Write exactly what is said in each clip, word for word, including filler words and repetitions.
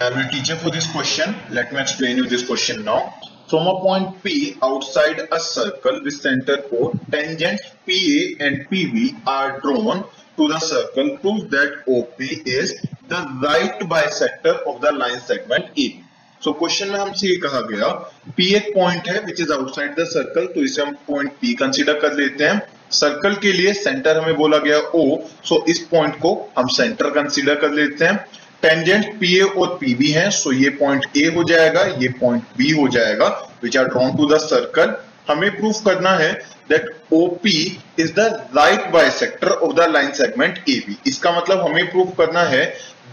I will teach you for this question. Let me explain you this question now. From a point P outside a circle with center O, tangents P A and P B are drawn to the circle. Prove that O P is the right bisector of the line segment A. So question में हमसे ये कहा गया P एक point है which is outside the circle, तो इसे हम point P consider कर लेते हैं. सर्कल के लिए सेंटर हमें बोला गया O, सो इस पॉइंट को हम सेंटर कंसीडर कर लेते हैं. टेंजेंट P A और P B हैं, सो ये पॉइंट A हो जाएगा, ये पॉइंट B हो जाएगा, which are drawn to the circle. हमें प्रूफ करना है that O P is the right bisector of the line segment A B. इसका मतलब हमें प्रूफ करना है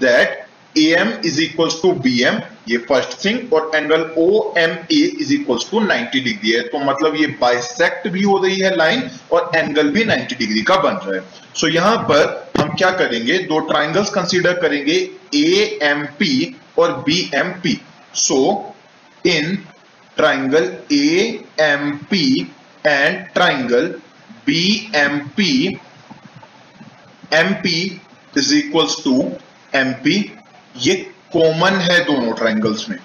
that A M is equals to B M, ये फर्स्ट थिंग, और angle O M A is equals to ninety degree है. तो मतलब ये बाइसेक्ट भी हो रही है लाइन और एंगल भी ninety डिग्री का बन रहा है. सो so यहाँ पर हम क्या करेंगे, दो ट्राइंगल्स कंसीडर करेंगे A M P और B M P. So in triangle A M P and triangle B M P, M P is equals to M P. ये कॉमन है दोनों ट्राइंगल्स में.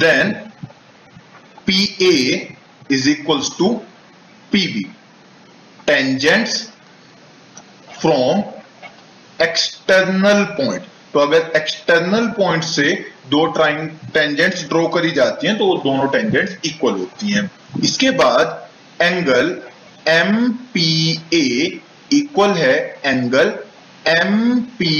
Then P A is equals to P B. Tangents from external point, तो अगर external point से दो trying tangents draw करी जाती हैं तो वो दोनों टेंजेंट्स इक्वल होती हैं. इसके बाद angle M P A equal है एंगल M P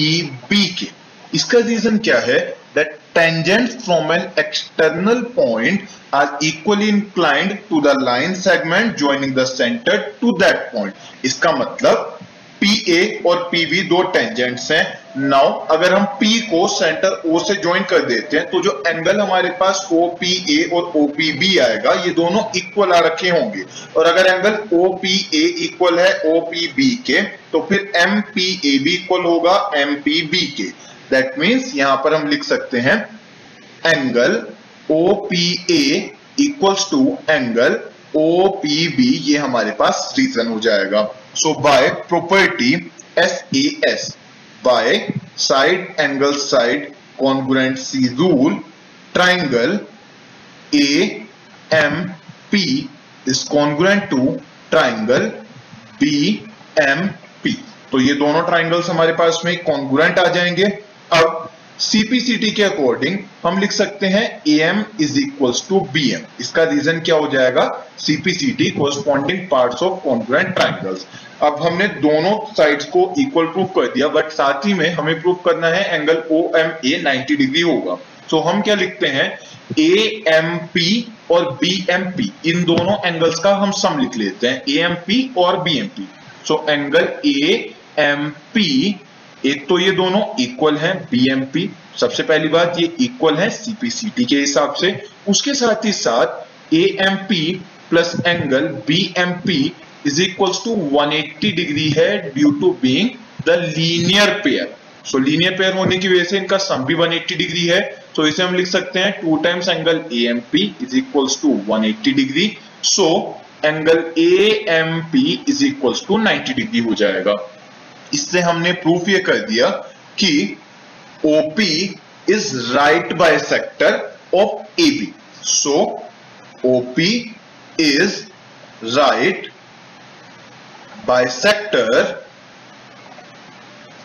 B के. इसका रीजन क्या है that tangents from an external point are equally inclined to the line segment joining the centre to that point. इसका मतलब P A और P B दो tangents हैं. नाउ अगर हम P को सेंटर O से ज्वाइन कर देते हैं तो जो एंगल हमारे पास O P A और O P B आएगा ये दोनों इक्वल आ रखे होंगे, और अगर angle O P A equal है O P B के तो फिर M P A भी इक्वल होगा M P B के. That means यहां पर हम लिख सकते हैं angle O P A equals to angle O P B, ये हमारे पास रीजन हो जाएगा. So by property S A S, by side angle side congruency rule, triangle A M P is congruent to triangle B M P. तो ये दोनों triangles हमारे पास में कॉन्ग्रुएंट आ जाएंगे. अब C P C T के अकॉर्डिंग हम लिख सकते हैं A M is equals to B M. इसका रीजन क्या हो जाएगा, C P C T corresponding parts of congruent triangles. अब हमने दोनों साइड्स को इक्वल प्रूफ कर दिया, बट साथ ही में हमें प्रूफ करना है angle O M A ninety degree होगा. तो so, हम क्या लिखते हैं A M P और B M P, इन दोनों एंगल्स का हम सम लिख लेते हैं A M P और B M P. So so, angle A M P, एक तो ये दोनों इक्वल हैं B M P, सबसे पहली बात ये इक्वल है C P C T के हिसाब से. उसके साथ ही साथ A M P plus angle B M P is equals to one eighty degree है due to being the linear pair. So linear pair होने की वजह से इनका सम भी one eighty डिग्री है. सो so, इसे हम लिख सकते हैं two times angle A M P is equals to one eighty degree. So angle A M P is equals to ninety degree हो जाएगा. इससे हमने प्रूफ ये कर दिया कि O P is right bisector of A B. So O P is right bisector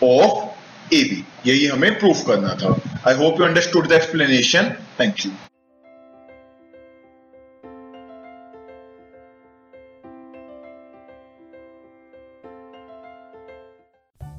of A B. यही हमें प्रूफ करना था. I hope you understood the explanation. Thank you.